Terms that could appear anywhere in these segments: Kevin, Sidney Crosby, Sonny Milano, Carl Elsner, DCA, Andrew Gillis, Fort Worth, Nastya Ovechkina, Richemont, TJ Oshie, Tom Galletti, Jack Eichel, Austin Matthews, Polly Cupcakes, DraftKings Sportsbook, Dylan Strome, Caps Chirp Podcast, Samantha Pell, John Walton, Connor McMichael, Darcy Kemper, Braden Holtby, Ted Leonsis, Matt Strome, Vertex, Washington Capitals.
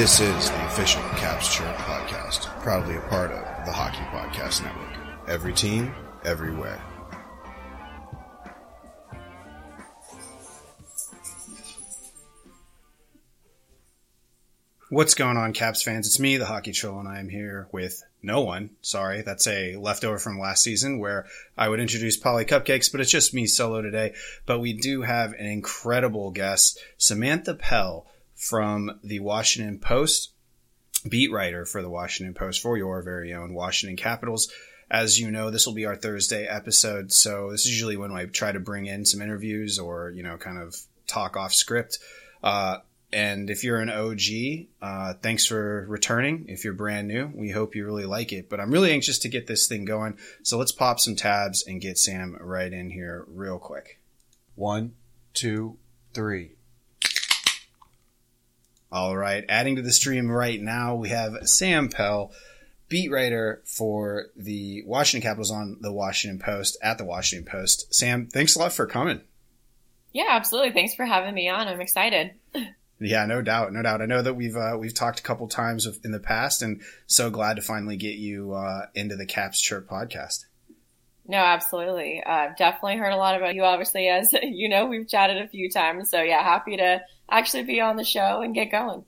This is the official Caps Chirp Podcast, proudly a part of the Hockey Podcast Network. Every team, everywhere. What's going on, Caps fans? It's me, the Hockey Chill, and I am here with no one. Sorry, that's a leftover from last season where I would introduce Polly Cupcakes, but it's just me solo today. But we do have an incredible guest, Samantha Pell from the Washington Post, beat writer for the Washington Post for your very own Washington Capitals. As you know, this will be our Thursday episode, so this is usually when I try to bring in some interviews or, you know, kind of talk off script. And if you're an OG, thanks for returning. If you're brand new, we hope you really like it. But I'm really anxious to get this thing going. So let's pop some tabs and get Sam right in here real quick. 1, 2, 3. All right. Adding to the stream right now, we have Sam Pell, beat writer for the Washington Capitals on the Washington Post, at the Washington Post. Sam, thanks a lot for coming. Yeah, absolutely. Thanks for having me on. I'm excited. Yeah, no doubt, no doubt. I know that we've talked a couple times in the past, and so glad to finally get you into the Caps Chirp Podcast. No, absolutely. I've definitely heard a lot about you, obviously, as you know, we've chatted a few times. So yeah, happy to actually be on the show and get going.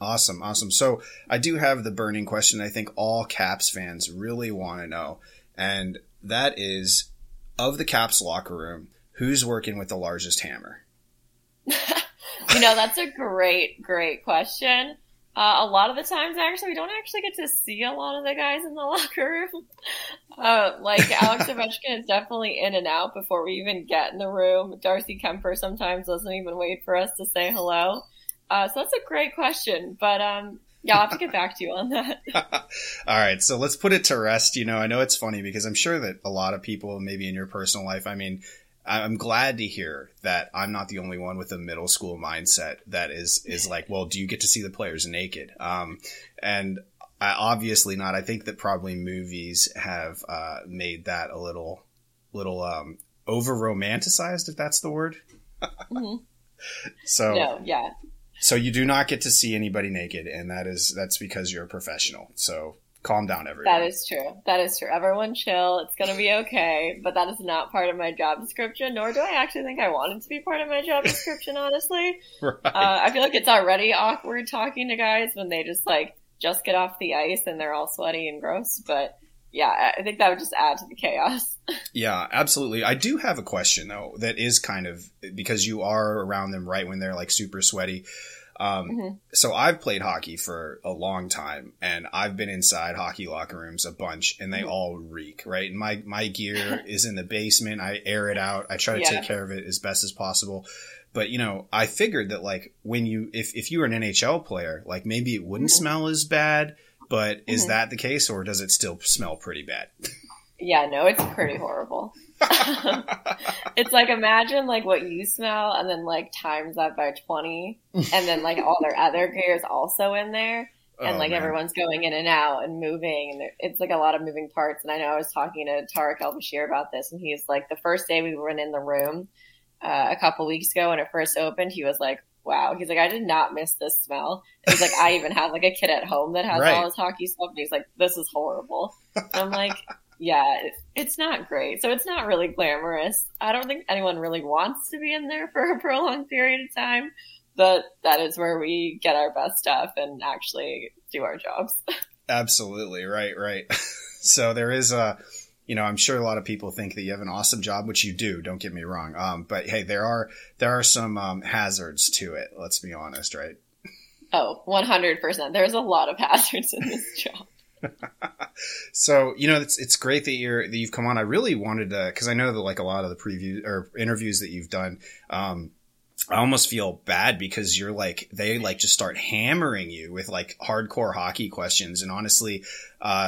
Awesome, awesome. So I do have the burning question I think all Caps fans really want to know, and that is, of the Caps locker room, who's working with the largest hammer? You know, that's a great, great question. A lot of the times, actually, we don't actually get to see a lot of the guys in the locker room. Like Alex Ovechkin is definitely in and out before we even get in the room. Darcy Kemper sometimes doesn't even wait for us to say hello. So that's a great question. But yeah, I'll have to get back to you on that. All right. So let's put it to rest. You know, I know it's funny because I'm sure that a lot of people, maybe in your personal life, I mean, I'm glad to hear that I'm not the only one with a middle school mindset that is like, well, do you get to see the players naked? And obviously not. I think that probably movies have made that a little over romanticized, if that's the word. Mm-hmm. So no, yeah. So you do not get to see anybody naked, and that's because you're a professional. So calm down, everyone. That is true. That is true. Everyone chill. It's going to be okay. But that is not part of my job description, nor do I actually think I want it to be part of my job description, honestly. Right. I feel like it's already awkward talking to guys when they just get off the ice and they're all sweaty and gross. But yeah, I think that would just add to the chaos. Yeah, absolutely. I do have a question, though, that is kind of, because you are around them right when they're like super sweaty. Mm-hmm. So I've played hockey for a long time, and I've been inside hockey locker rooms a bunch, and they mm-hmm. all reek, right? And my gear is in the basement. I air it out. I try to take care of it as best as possible. But, you know, I figured that when you, if you were an NHL player, maybe it wouldn't mm-hmm. smell as bad, but mm-hmm. is that the case, or does it still smell pretty bad? Yeah, no, it's pretty horrible. It's imagine what you smell and then times that by 20, and then all their other gear's also in there, and man. Everyone's going in and out and moving, and it's a lot of moving parts. And I know I was talking to Tarik El-Bashir about this, and he's the first day we were in the room a couple weeks ago when it first opened, he was wow. He's I did not miss this smell. He's I even have a kid at home that has all his hockey stuff, and he's this is horrible. And I'm yeah, it's not great. So it's not really glamorous. I don't think anyone really wants to be in there for a prolonged period of time, but that is where we get our best stuff and actually do our jobs. Absolutely. Right. So there is I'm sure a lot of people think that you have an awesome job, which you do. Don't get me wrong. But hey, there are some hazards to it. Let's be honest, right? Oh, 100%. There's a lot of hazards in this job. So, you know, it's great that you've come on. I really wanted to, because I know that a lot of the previews or interviews that you've done, I almost feel bad because you're they just start hammering you with hardcore hockey questions. And honestly,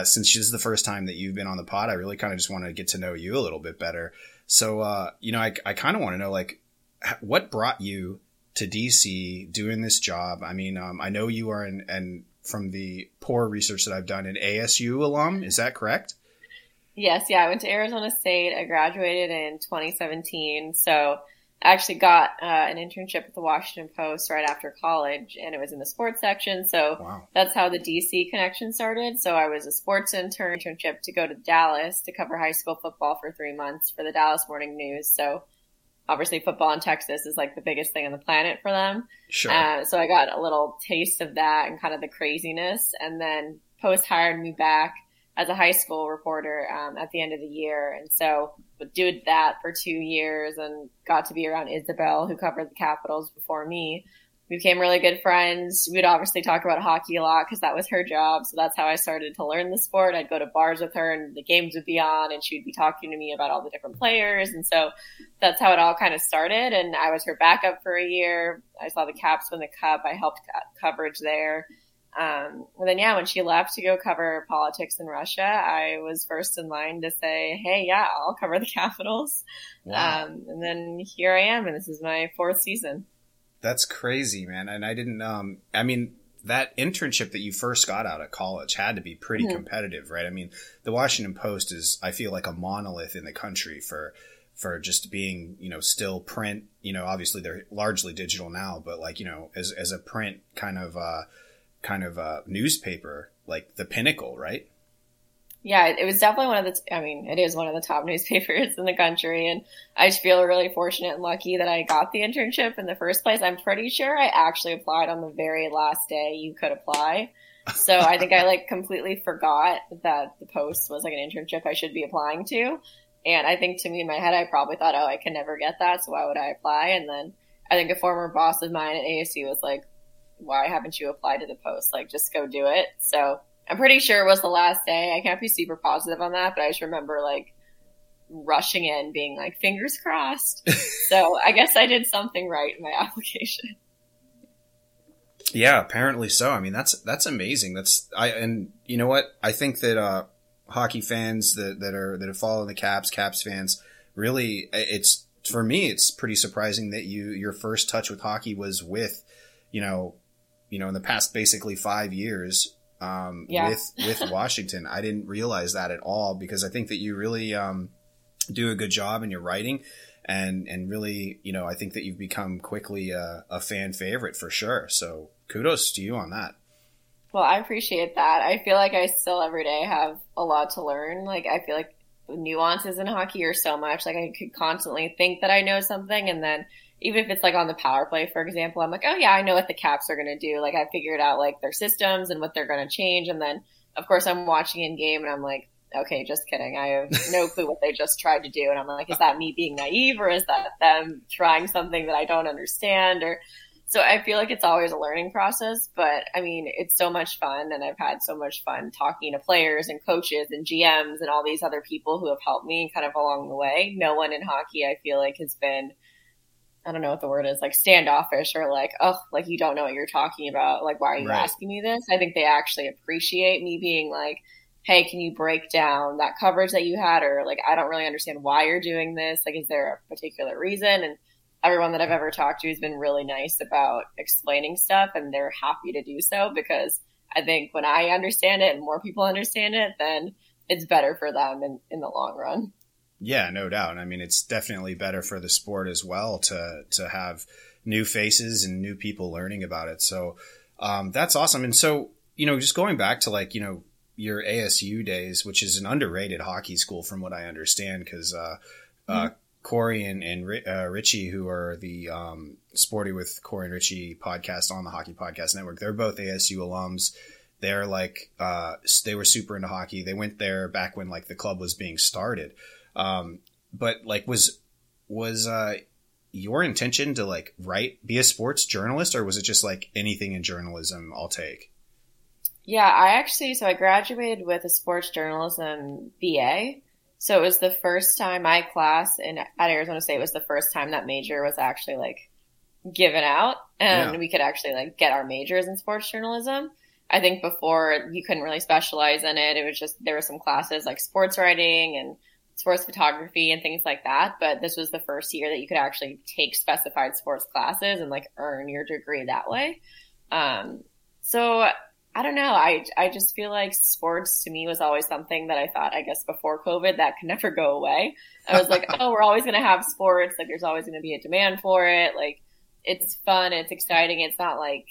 since this is the first time that you've been on the pod, I really kind of just want to get to know you a little bit better. So, you know, I kind of want to know what brought you to DC doing this job? I mean, I know you are from the poor research that I've done, an ASU alum. Is that correct? Yes. Yeah. I went to Arizona State. I graduated in 2017. So I actually got an internship at the Washington Post right after college, and it was in the sports section. So That's how the DC connection started. So I was a sports internship to go to Dallas to cover high school football for 3 months for the Dallas Morning News. So obviously football in Texas is like the biggest thing on the planet for them. Sure. So I got a little taste of that and kind of the craziness. And then Post hired me back as a high school reporter at the end of the year. And so did that for 2 years and got to be around Isabel, who covered the Capitals before me. We became really good friends. We'd obviously talk about hockey a lot because that was her job. So that's how I started to learn the sport. I'd go to bars with her and the games would be on and she would be talking to me about all the different players. And so that's how it all kind of started. And I was her backup for a year. I saw the Caps win the Cup. I helped coverage there. And then, when she left to go cover politics in Russia, I was first in line to say, hey, I'll cover the Capitals. Wow. And then here I am, and this is my fourth season. That's crazy, man. And I didn't, that internship that you first got out of college had to be pretty competitive, right? I mean, the Washington Post is, I feel like, a monolith in the country for just being, still print, obviously they're largely digital now, but like, as a print kind of newspaper, like the pinnacle, right? Yeah, it was definitely it is one of the top newspapers in the country. And I just feel really fortunate and lucky that I got the internship in the first place. I'm pretty sure I actually applied on the very last day you could apply. So I think I completely forgot that the Post was an internship I should be applying to. And I think to me in my head, I probably thought, I can never get that. So why would I apply? And then I think a former boss of mine at ASU was like, why haven't you applied to the Post? Just go do it. So I'm pretty sure it was the last day. I can't be super positive on that, but I just remember rushing in being fingers crossed. So I guess I did something right in my application. Yeah, apparently so. I mean, that's amazing. And you know what? I think that hockey fans that have followed the Caps fans, really, for me, it's pretty surprising that your first touch with hockey was with, in the past basically 5 years with Washington. I didn't realize that at all, because I think that you really do a good job in your writing and really, I think that you've become quickly a fan favorite for sure. So kudos to you on that. Well, I appreciate that. I feel like I still every day have a lot to learn. I feel like nuances in hockey are so much. I could constantly think that I know something, and then even if it's on the power play, for example, I'm I know what the Caps are going to do. I figured out their systems and what they're going to change. And then, of course, I'm watching in game and I'm like, okay, just kidding. I have no clue what they just tried to do. And I'm like, is that me being naive, or is that them trying something that I don't understand? Or so I feel like it's always a learning process. But it's so much fun. And I've had so much fun talking to players and coaches and GMs and all these other people who have helped me kind of along the way. No one in hockey, I feel like, has been, I don't know what the word is, standoffish or you don't know what you're talking about. Why are you asking me this? I think they actually appreciate me being hey, can you break down that coverage that you had? Or I don't really understand why you're doing this. Is there a particular reason? And everyone that I've ever talked to has been really nice about explaining stuff, and they're happy to do so, because I think when I understand it and more people understand it, then it's better for them in the long run. Yeah, no doubt. It's definitely better for the sport as well to have new faces and new people learning about it. So that's awesome. And so, just going back to your ASU days, which is an underrated hockey school from what I understand, because Corey and Richie, who are the Sporty with Corey and Richie podcast on the Hockey Podcast Network, they're both ASU alums. They're they were super into hockey. They went there back when the club was being started. But was your intention to be a sports journalist, or was it just anything in journalism I'll take? Yeah, I graduated with a sports journalism BA. So it was the first time my class at Arizona State was the first time that major was actually given out, and we could actually get our majors in sports journalism. I think before you couldn't really specialize in it. It was just, there were some classes like sports writing and sports photography and things like that. But this was the first year that you could actually take specified sports classes and earn your degree that way. So I don't know. I just feel like sports to me was always something that I thought, I guess, before COVID that could never go away. I was like, oh, we're always going to have sports. Like, there's always going to be a demand for it. Like, it's fun. It's exciting. It's not like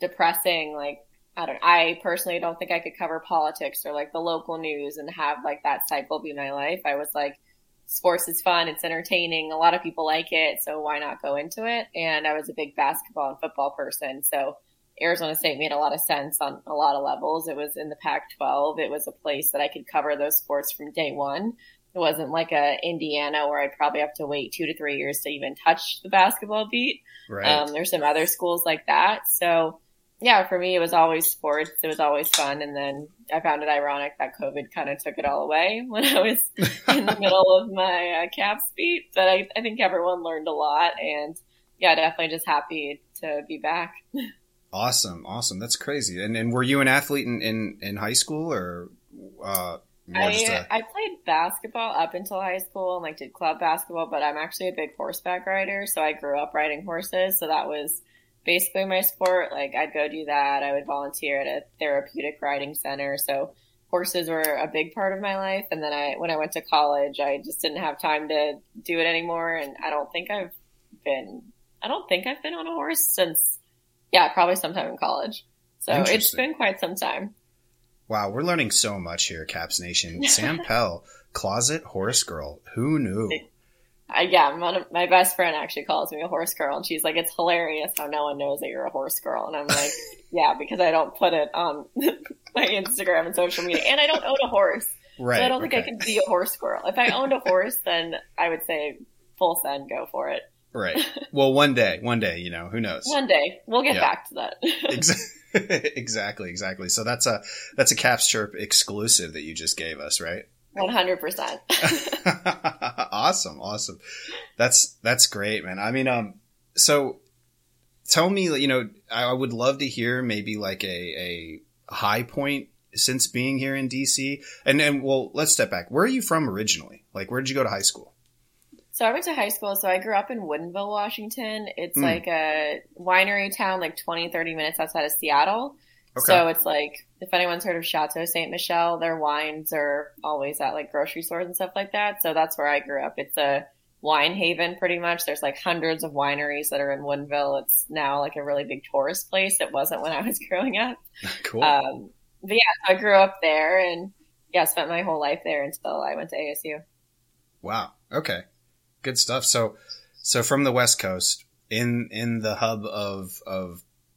depressing. Like, I personally don't think I could cover politics or like the local news and have like that cycle be my life. I was like, sports is fun. It's entertaining. A lot of people like it. So why not go into it? And I was a big basketball and football person. So Arizona State made a lot of sense on a lot of levels. It was in the Pac-12. It was a place that I could cover those sports from day one. It wasn't like a Indiana where I'd probably have to wait 2 to 3 years to even touch the basketball beat. Right. There's some other schools like that. So, yeah, for me, it was always sports. It was always fun. And then I found it ironic that COVID kind of took it all away when I was in the middle of my Caps beat. But I think everyone learned a lot. And, yeah, definitely just happy to be back. Awesome. That's crazy. And were you an athlete in high school or? I played basketball up until high school and like did club basketball, but I'm actually a big horseback rider. So I grew up riding horses. So that was basically my sport. Like I'd go do that. I would volunteer at a therapeutic riding center. So horses were a big part of my life. And then when I went to college, I just didn't have time to do it anymore. And I don't think I've been on a horse since. Yeah, probably sometime in college. So it's been quite some time. Wow, we're learning so much here, Caps Nation. Sam Pell, closet horse girl. Who knew? My best friend actually calls me a horse girl, and she's like, it's hilarious how no one knows that you're a horse girl. And I'm like, yeah, because I don't put it on my Instagram and social media, and I don't own a horse. Right. So I don't think I can be a horse girl. If I owned a horse, then I would say full send, go for it. Right. Well, one day, you know, who knows? One day. We'll get back to that. Exactly. So that's a Caps Chirp exclusive that you just gave us, right? 100%. Awesome. That's great, man. I mean, so tell me, you know, I would love to hear maybe like a high point since being here in DC. And well, let's step back. Where are you from originally? Like, where did you go to high school? So I went to high school. So I grew up in Woodinville, Washington. It's like a winery town, like 20, 30 minutes outside of Seattle. Okay. So it's like, if anyone's heard of Chateau St. Michelle, their wines are always at like grocery stores and stuff like that. So that's where I grew up. It's a wine haven pretty much. There's like hundreds of wineries that are in Woodinville. It's now like a really big tourist place. It wasn't when I was growing up. Cool. But yeah, so I grew up there and spent my whole life there until I went to ASU. Wow. Okay. Good stuff. So from the West Coast, in the hub of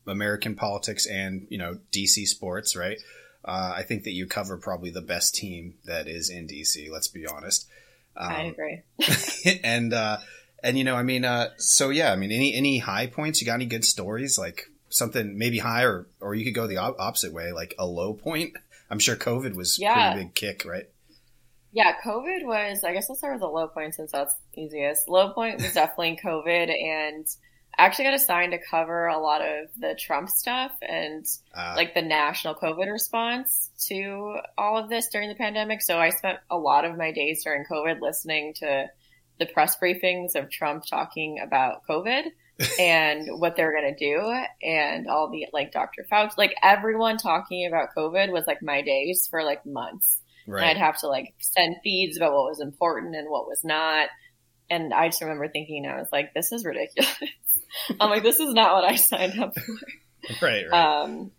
American politics and, you know, DC sports, right? I think that you cover probably the best team that is in DC. Let's be honest. I agree. And you know, I mean, so yeah, I mean, any high points? You got any good stories? Like something maybe high, or you could go the opposite way, like a low point. I'm sure COVID was pretty big kick, right? Yeah, COVID was, I guess I'll start with a low point since that's easiest. Low point was definitely COVID, and I actually got assigned to cover a lot of the Trump stuff and like the national COVID response to all of this during the pandemic. So I spent a lot of my days during COVID listening to the press briefings of Trump talking about COVID and what they're going to do and all the like Dr. Fauci, like everyone talking about COVID was like my days for like months. Right. And I'd have to like send feeds about what was important and what was not. And I just remember thinking, I was like, this is ridiculous. I'm like, this is not what I signed up for. Right. That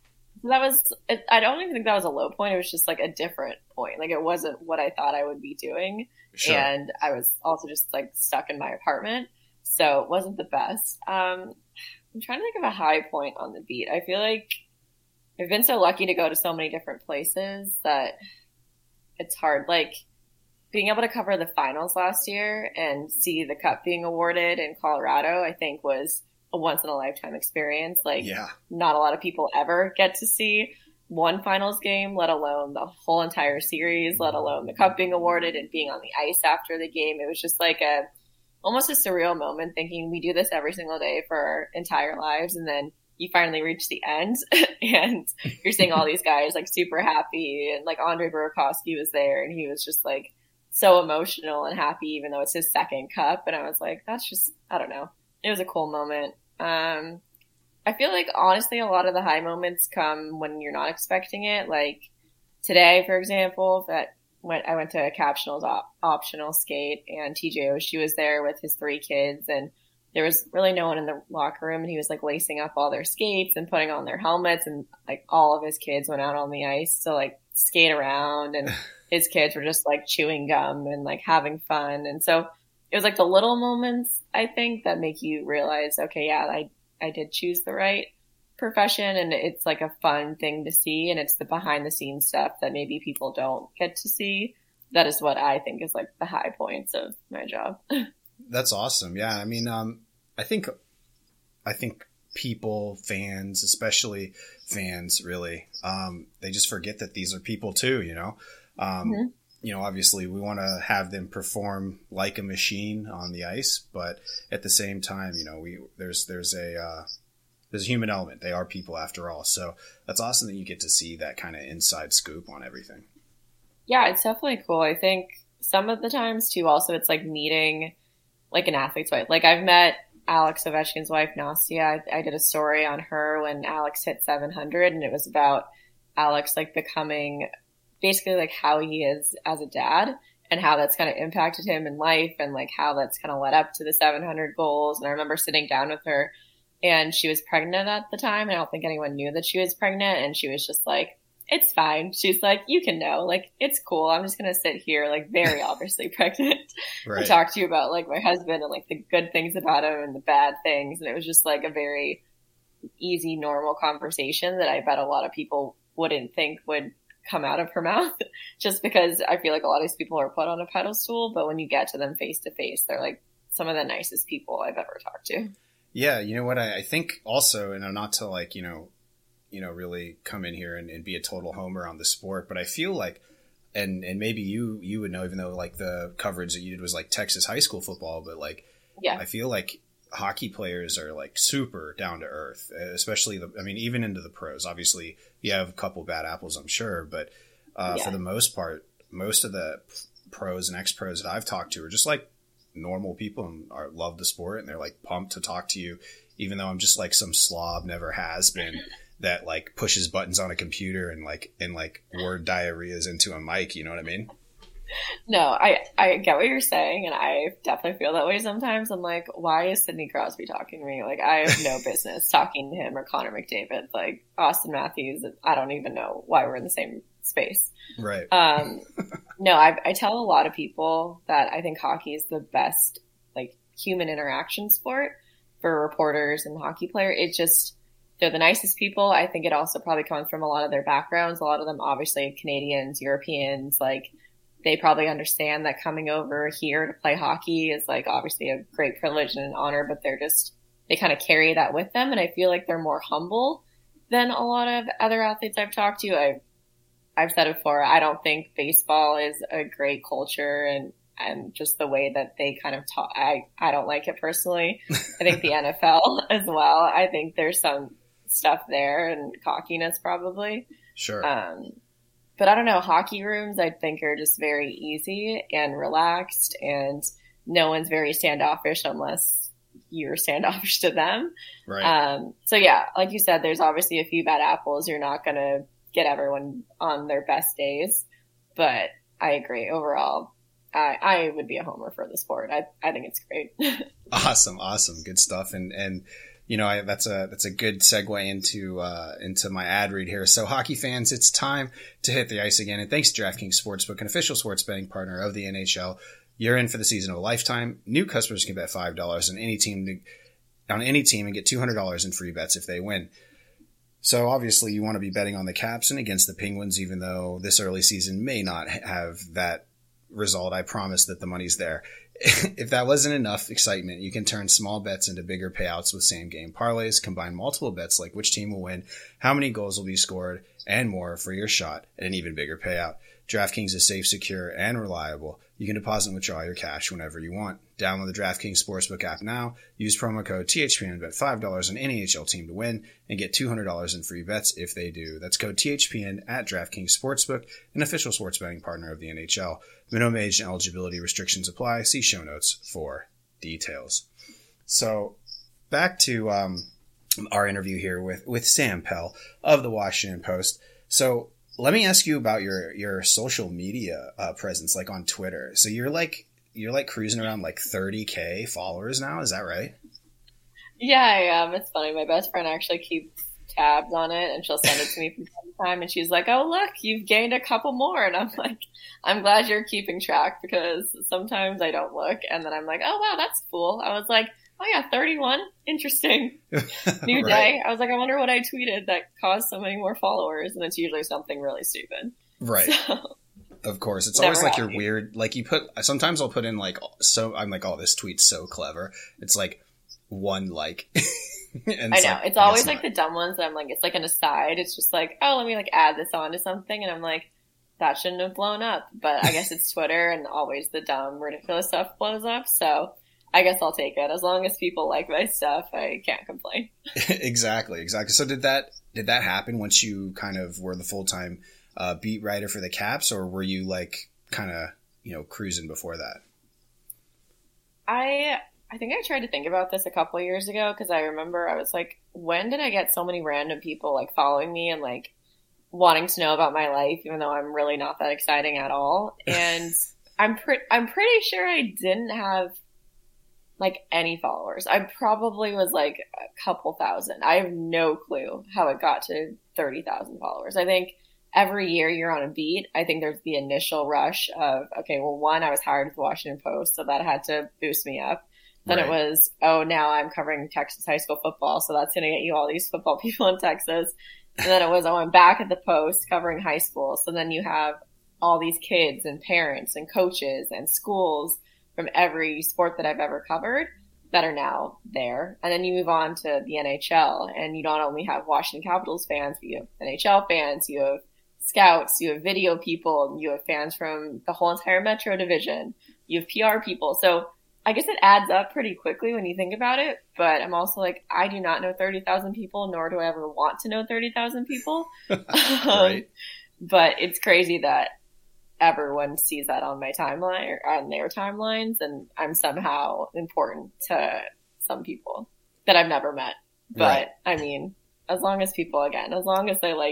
was, I don't even think that was a low point. It was just like a different point. Like it wasn't what I thought I would be doing. Sure. And I was also just like stuck in my apartment. So it wasn't the best. I'm trying to think of a high point on the beat. I feel like I've been so lucky to go to so many different places that it's hard, like being able to cover the finals last year and see the cup being awarded in Colorado, I think was a once in a lifetime experience. Like not a lot of people ever get to see one finals game, let alone the whole entire series, let alone the cup being awarded and being on the ice after the game. It was just like almost a surreal moment thinking we do this every single day for our entire lives. And then you finally reach the end and you're seeing all these guys like super happy, and like Andre Burakovsky was there and he was just like so emotional and happy, even though it's his second cup. And I was like, that's just, I don't know. It was a cool moment. I I feel like, honestly, a lot of the high moments come when you're not expecting it. Like today, for example, I went to a Captionals optional skate, and TJ Oshie was there with his three kids, and there was really no one in the locker room, and he was, like, lacing up all their skates and putting on their helmets, and, like, all of his kids went out on the ice to, like, skate around, and his kids were just, like, chewing gum and, like, having fun. And so it was, like, the little moments, I think, that make you realize, okay, yeah, I did choose the right profession, and it's, like, a fun thing to see, and it's the behind-the-scenes stuff that maybe people don't get to see. That is what I think is, like, the high points of my job. That's awesome. Yeah. I mean, I think people, fans, especially fans, really, they just forget that these are people too, you know? Mm-hmm. You know, obviously we want to have them perform like a machine on the ice, but at the same time, you know, there's a human element. They are people after all. So that's awesome that you get to see that kind of inside scoop on everything. Yeah, it's definitely cool. I think some of the times too, also it's like meeting like an athlete's wife. Like I've met Alex Ovechkin's wife, Nastya. I did a story on her when Alex hit 700, and it was about Alex like becoming basically like how he is as a dad and how that's kind of impacted him in life and like how that's kind of led up to the 700 goals. And I remember sitting down with her, and she was pregnant at the time, and I don't think anyone knew that she was pregnant, and she was just like, it's fine. She's like, you can know, like, it's cool. I'm just going to sit here, like, very obviously pregnant and talk to you about, like, my husband and, like, the good things about him and the bad things. And it was just, like, a very easy, normal conversation that I bet a lot of people wouldn't think would come out of her mouth just because I feel like a lot of these people are put on a pedestal. But when you get to them face-to-face, they're, like, some of the nicest people I've ever talked to. Yeah. You know what? I think also, and I'm not to, like, you know, really come in here and be a total homer on the sport. But I feel like, and maybe you would know, even though like the coverage that you did was like Texas high school football, but like, yeah, I feel like hockey players are like super down to earth, especially even into the pros. Obviously you have a couple bad apples, I'm sure, but for the most part, most of the pros and ex-pros that I've talked to are just like normal people and love the sport. And they're like pumped to talk to you, even though I'm just like some slob, never has been, that like pushes buttons on a computer and word diarrheas into a mic. You know what I mean? No, I get what you're saying. And I definitely feel that way sometimes. I'm like, why is Sidney Crosby talking to me? Like I have no business talking to him, or Connor McDavid, like Austin Matthews. I don't even know why we're in the same space. Right. No, I tell a lot of people that I think hockey is the best like human interaction sport for reporters and hockey player. It just, they're the nicest people. I think it also probably comes from a lot of their backgrounds. A lot of them, obviously, Canadians, Europeans, like they probably understand that coming over here to play hockey is like obviously a great privilege and an honor, but they kind of carry that with them. And I feel like they're more humble than a lot of other athletes I've talked to. I've said it before. I don't think baseball is a great culture, and just the way that they kind of talk, I don't like it personally. I think the NFL as well. I think there's some stuff there and cockiness probably. Sure. But I don't know, hockey rooms I think are just very easy and relaxed, and no one's very standoffish unless you're standoffish to them. Right. So yeah, like you said, there's obviously a few bad apples. You're not going to get everyone on their best days, but I agree overall. I would be a homer for the sport. I think it's great. Awesome. Good stuff. And, you know, that's a good segue into my ad read here. So hockey fans, it's time to hit the ice again. And thanks to DraftKings Sportsbook, an official sports betting partner of the NHL. You're in for the season of a lifetime. New customers can bet $5 on any team and get $200 in free bets if they win. So obviously you want to be betting on the Caps and against the Penguins, even though this early season may not have that result. I promise that the money's there. If that wasn't enough excitement, you can turn small bets into bigger payouts with same-game parlays. Combine multiple bets like which team will win, how many goals will be scored, and more for your shot at an even bigger payout. DraftKings is safe, secure, and reliable. You can deposit and withdraw your cash whenever you want. Download the DraftKings Sportsbook app now. Use promo code THPN and bet $5 on any NHL team to win and get $200 in free bets if they do. That's code THPN at DraftKings Sportsbook, an official sports betting partner of the NHL. Minimum age and eligibility restrictions apply. See show notes for details. So back to from our interview here with Sam Pell of the Washington Post. So let me ask you about your social media presence, like on Twitter. So you're cruising around like 30K followers now. Is that right? Yeah, I am. It's funny. My best friend actually keeps tabs on it, and she'll send it to me from time to time, and she's like, oh, look, you've gained a couple more. And I'm like, I'm glad you're keeping track, because sometimes I don't look, and then I'm like, oh, wow, that's cool. I was like, oh, yeah, 31. Interesting. New day. Right. I was like, I wonder what I tweeted that caused so many more followers, and it's usually something really stupid. Right. So. Of course. It's never always like your weird, like you put, sometimes I'll put in like, so I'm like, oh, this tweet's so clever. It's like one like. And I know. Like, it's always like the dumb ones that I'm like, it's like an aside. It's just like, oh, let me like add this on to something. And I'm like, that shouldn't have blown up. But I guess it's Twitter, and always the dumb, ridiculous stuff blows up. So I guess I'll take it. As long as people like my stuff, I can't complain. Exactly. So did that happen once you kind of were the full-time beat writer for the Caps, or were you like kind of, you know, cruising before that? I think I tried to think about this a couple of years ago, because I remember I was like, when did I get so many random people like following me and like wanting to know about my life, even though I'm really not that exciting at all. And I'm pretty sure I didn't have like any followers. I probably was like a couple thousand. I have no clue how it got to 30,000 followers. I think every year you're on a beat, I think there's the initial rush of, okay, well, one, I was hired with the Washington Post, so that had to boost me up. Then It was, oh, now I'm covering Texas high school football, so that's going to get you all these football people in Texas. And then it was, oh, I'm back at the Post covering high school. So then you have all these kids and parents and coaches and schools from every sport that I've ever covered that are now there. And then you move on to the NHL, and you don't only have Washington Capitals fans, but you have NHL fans, you have scouts, you have video people, you have fans from the whole entire Metro division, you have PR people. So I guess it adds up pretty quickly when you think about it, but I'm also like, I do not know 30,000 people, nor do I ever want to know 30,000 people. Right. But it's crazy that everyone sees that on my timeline or on their timelines, and I'm somehow important to some people that I've never met. But right. I mean, as long as they like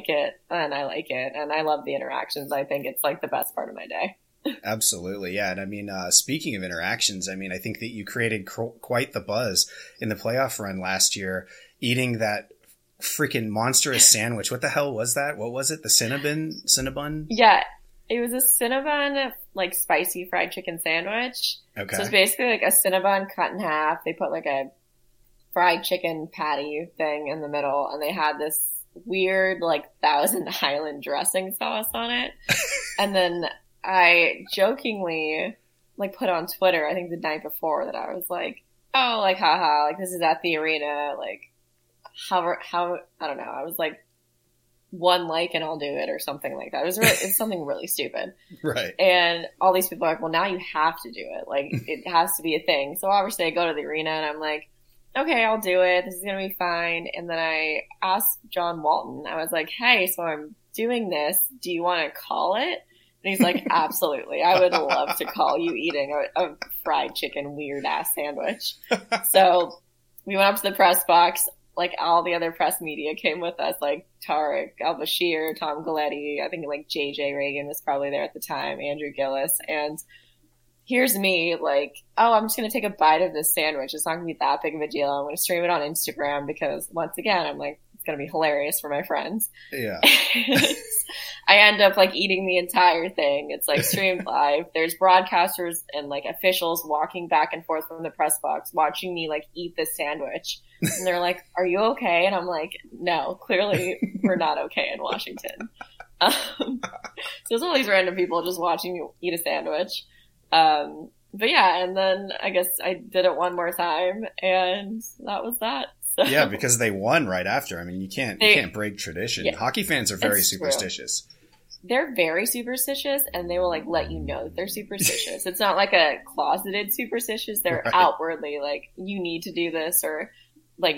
it, and I like it, and I love the interactions, I think it's like the best part of my day. Absolutely. Yeah. And I mean, speaking of interactions, I mean, I think that you created quite the buzz in the playoff run last year, eating that freaking monstrous sandwich. What the hell was that? What was it? The Cinnabon? Yeah. It was a Cinnabon, like spicy fried chicken sandwich. Okay. So it's basically like a Cinnabon cut in half. They put like a fried chicken patty thing in the middle, and they had this weird, like Thousand Island dressing sauce on it. And then I jokingly like put on Twitter, I think the night before, that I was like, oh, like, haha, like this is at the arena. Like how, I don't know. I was like, one like, and I'll do it, or something like that. It's something really stupid. Right. And all these people are like, well, now you have to do it. Like it has to be a thing. So obviously I go to the arena and I'm like, okay, I'll do it. This is going to be fine. And then I asked John Walton, I was like, hey, so I'm doing this. Do you want to call it? And he's like, absolutely. I would love to call you eating a fried chicken weird ass sandwich. So we went up to the press box. Like all the other press media came with us, like Tarik El-Bashir, Tom Galletti. I think like JJ Reagan was probably there at the time, Andrew Gillis. And here's me like, oh, I'm just going to take a bite of this sandwich. It's not going to be that big of a deal. I'm going to stream it on Instagram because once again, I'm like, going to be hilarious for my friends. Yeah. I end up like eating the entire thing. It's like streamed live. There's broadcasters and like officials walking back and forth from the press box watching me like eat this sandwich, and they're like, are you okay? And I'm like, no, clearly we're not okay in Washington. So there's all these random people just watching me eat a sandwich. But yeah, and then I guess I did it one more time, and that was that. Yeah, because they won right after. I mean, you can't break tradition. Yeah. Hockey fans are very superstitious. They're very superstitious, and they will like let you know that they're superstitious. It's not like a closeted superstitious. They're right. Outwardly like, you need to do this, or like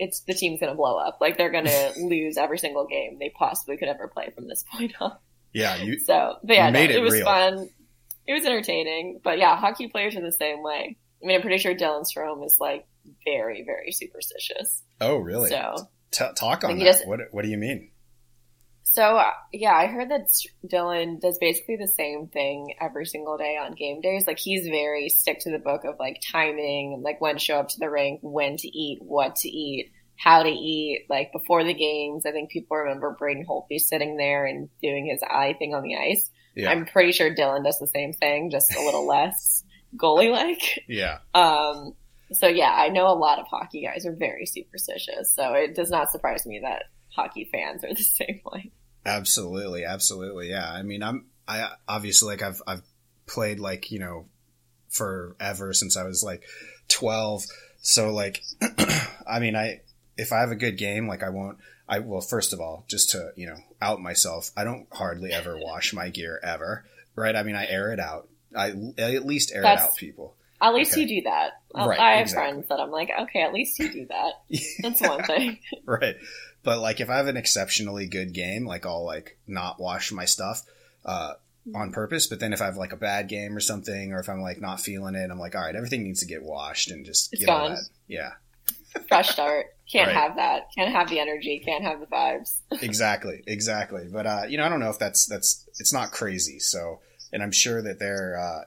it's the team's gonna blow up. Like they're gonna lose every single game they possibly could ever play from this point on. Yeah, it was fun. It was entertaining, but yeah, hockey players are the same way. I mean, I'm pretty sure Dylan Strome is like very, very superstitious. Oh, really? So talk on that. What do you mean? So, yeah, I heard that Dylan does basically the same thing every single day on game days. Like, he's very stick to the book of, like, timing, like, when to show up to the rink, when to eat, what to eat, how to eat. Like, before the games, I think people remember Braden Holtby sitting there and doing his eye thing on the ice. Yeah. I'm pretty sure Dylan does the same thing, just a little less goalie-like. Yeah. So, yeah, I know a lot of hockey guys are very superstitious, so it does not surprise me that hockey fans are the same way. Absolutely. Absolutely. Yeah. I mean, I obviously, like, I've played, like, you know, forever since I was like 12. So, like, I mean, if I have a good game, like, I will, first of all, just to, you know, out myself, I don't hardly ever wash my gear ever. Right. I mean, I air it out. I at least air it out, people. At least you do that. Right, I have friends that I'm like, okay, at least you do that. That's one thing. Right. But, like, if I have an exceptionally good game, like, I'll, like, not wash my stuff on purpose. But then if I have, like, a bad game or something, or if I'm, like, not feeling it, I'm like, all right, everything needs to get washed and just get all that. Yeah. Fresh start. Can't have that. Can't have the energy. Can't have the vibes. Exactly. But, you know, I don't know if that's – it's not crazy. So – and I'm sure that they're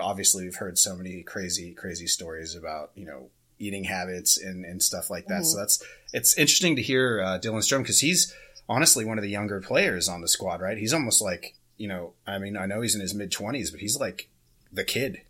obviously we've heard so many crazy, crazy stories about, you know, eating habits and stuff like that. Mm-hmm. So it's interesting to hear Dylan Strome, because he's honestly one of the younger players on the squad, right? He's almost like, you know, I mean, I know he's in his mid-20s, but he's like the kid.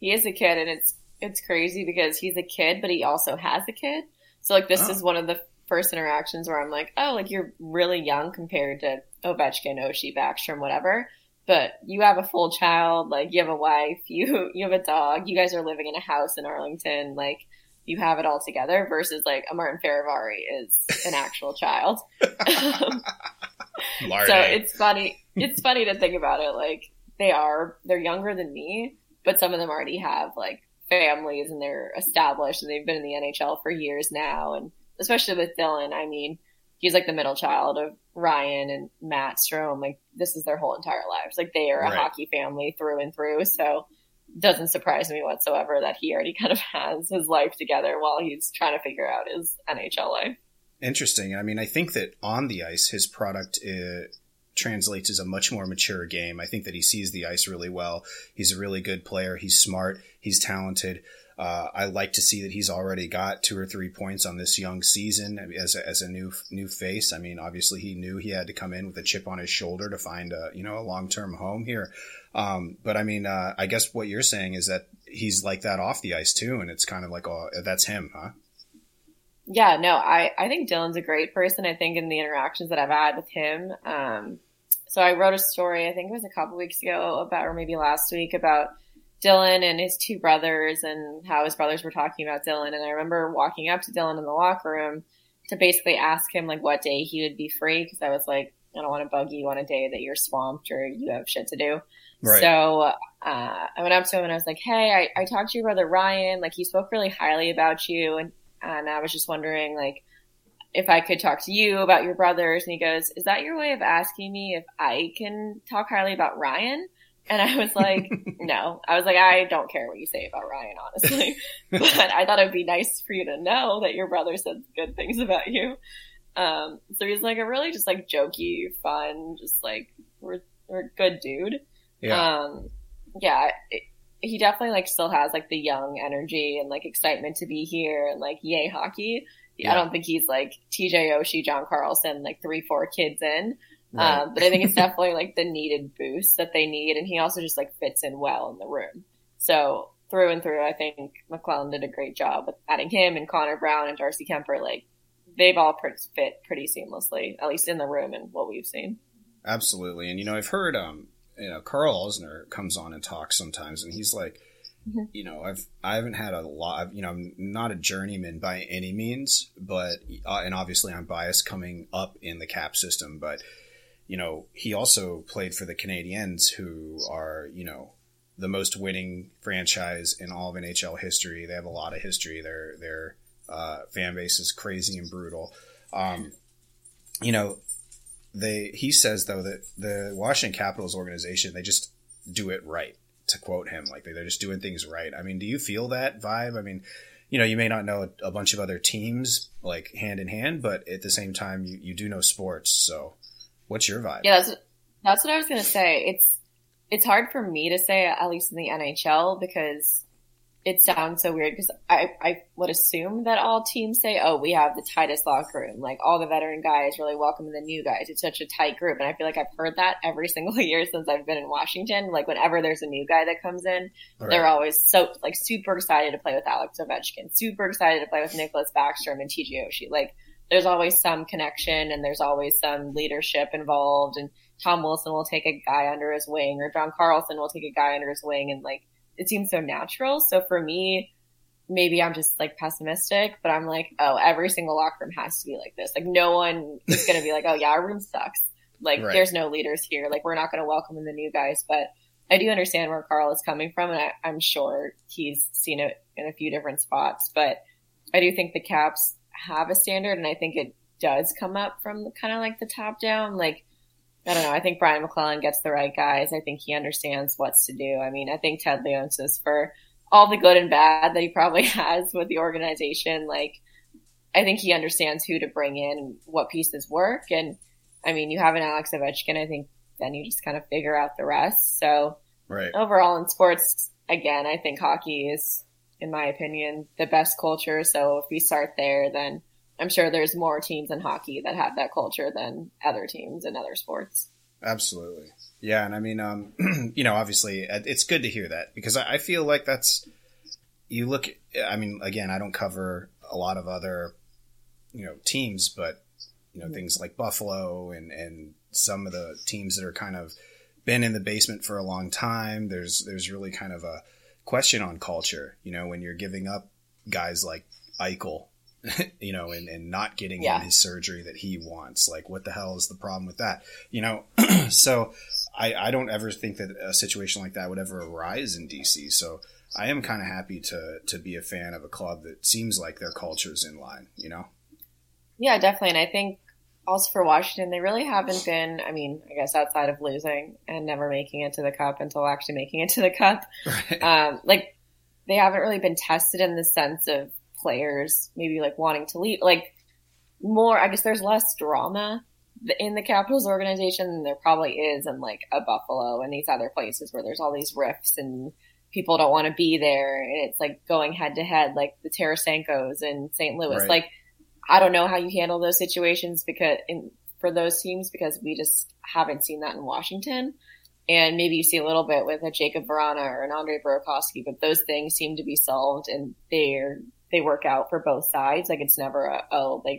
He is a kid, and it's crazy because he's a kid, but he also has a kid. So, like, this is one of the first interactions where I'm like, oh, like, you're really young compared to Ovechkin, Oshie, Backstrom, whatever. But you have a full child, like, you have a wife, you have a dog, you guys are living in a house in Arlington, like, you have it all together, versus, like, a Martin Faravari is an actual child. So it's funny to think about it, like, they're younger than me, but some of them already have, like, families, and they're established, and they've been in the NHL for years now, and especially with Dylan, I mean, he's, like, the middle child of Ryan and Matt Strome. Like, this is their whole entire lives. Like, they are a hockey family through and through. So it doesn't surprise me whatsoever that he already kind of has his life together while he's trying to figure out his NHL life. Interesting. I mean, I think that on the ice, his product translates as a much more mature game. I think that he sees the ice really well. He's a really good player. He's smart. He's talented. I like to see that he's already got 2 or 3 points on this young season as a new face. I mean, obviously he knew he had to come in with a chip on his shoulder to find a long-term home here. But I mean, I guess what you're saying is that he's like that off the ice too. And it's kind of like, oh, that's him, huh? Yeah, no, I think Dylan's a great person. I think in the interactions that I've had with him. So I wrote a story, I think it was a couple weeks ago about, or maybe last week, about Dylan and his 2 brothers and how his brothers were talking about Dylan. And I remember walking up to Dylan in the locker room to basically ask him, like, what day he would be free, because I was like, I don't want to bug you on a day that you're swamped or you have shit to do. Right. So I went up to him and I was like, hey, I talked to your brother Ryan. Like, he spoke really highly about you. And I was just wondering, like, if I could talk to you about your brothers. And he goes, is that your way of asking me if I can talk highly about Ryan? And I was like, no. I was like, I don't care what you say about Ryan, honestly. But I thought it'd be nice for you to know that your brother said good things about you. So he's like a really just like jokey, fun, just like we're good dude. Yeah. He definitely like still has like the young energy and like excitement to be here and like yay hockey. Yeah. I don't think he's like TJ Oshie, John Carlson, like 3-4 kids in. Right. But I think it's definitely like the needed boost that they need. And he also just like fits in well in the room. So through and through, I think MacLellan did a great job with adding him and Connor Brown and Darcy Kemper. Like they've all fit pretty seamlessly, at least in the room and what we've seen. Absolutely. And, you know, I've heard, you know, Carl Elsner comes on and talks sometimes and he's like, you know, I haven't had a lot of, you know, I'm not a journeyman by any means, but, and obviously I'm biased coming up in the cap system, but, you know, he also played for the Canadiens, who are, you know, the most winning franchise in all of NHL history. They have a lot of history. Their fan base is crazy and brutal. You know, he says though that the Washington Capitals organization, they just do it right. to quote him. Like, they're just doing things right. I mean, do you feel that vibe? I mean, you know, you may not know a bunch of other teams, like, hand in hand, but at the same time, you do know sports. So what's your vibe? Yeah, that's what I was going to say. It's hard for me to say, at least in the NHL, because it sounds so weird, because I would assume that all teams say, oh, we have the tightest locker room. Like, all the veteran guys really welcome the new guys. It's such a tight group. And I feel like I've heard that every single year since I've been in Washington. Like, whenever there's a new guy that comes in, right, they're always so, like, super excited to play with Alex Ovechkin, super excited to play with Nicholas Backstrom and TJ Oshie. Like, there's always some connection and there's always some leadership involved. And Tom Wilson will take a guy under his wing, or John Carlson will take a guy under his wing. And, like, it seems so natural. So for me, maybe I'm just, like, pessimistic, but I'm like, oh, every single locker room has to be like this. Like, no one is going to be like, oh yeah, our room sucks. Like, right, there's no leaders here. Like, we're not going to welcome in the new guys. But I do understand where Carl is coming from, and I'm sure he's seen it in a few different spots. But I do think the Caps have a standard, and I think it does come up from kind of like the top down. Like, I don't know. I think Brian MacLellan gets the right guys. I think he understands what's to do. I mean, I think Ted Leonsis, for all the good and bad that he probably has with the organization, like, I think he understands who to bring in and what pieces work. And, I mean, you have an Alex Ovechkin, I think then you just kind of figure out the rest. So, right, overall in sports, again, I think hockey is, in my opinion, the best culture. So if we start there, then I'm sure there's more teams in hockey that have that culture than other teams in other sports. Absolutely. Yeah. And I mean, you know, obviously it's good to hear that, because I feel like that's, you look, I mean, again, I don't cover a lot of other, you know, teams, but, you know, things like Buffalo and some of the teams that are kind of been in the basement for a long time. There's really kind of a question on culture, you know, when you're giving up guys like Eichel, you know, and not getting him his surgery that he wants. Like, what the hell is the problem with that? You know, so I don't ever think that a situation like that would ever arise in DC. So I am kind of happy to be a fan of a club that seems like their culture's in line, you know? Yeah, definitely. And I think also for Washington, they really haven't been, I mean, I guess outside of losing and never making it to the cup until actually making it to the cup. Right. Like, they haven't really been tested in the sense of players maybe like wanting to leave, like, more, I guess there's less drama in the Capitals organization than there probably is in like a Buffalo and these other places where there's all these rifts and people don't want to be there. And it's like going head to head, like the Tarasenko's in St. Louis. Right. Like, I don't know how you handle those situations for those teams, because we just haven't seen that in Washington. And maybe you see a little bit with a Jakub Vrana or an Andre Burakovsky, but those things seem to be solved and they work out for both sides. Like, it's never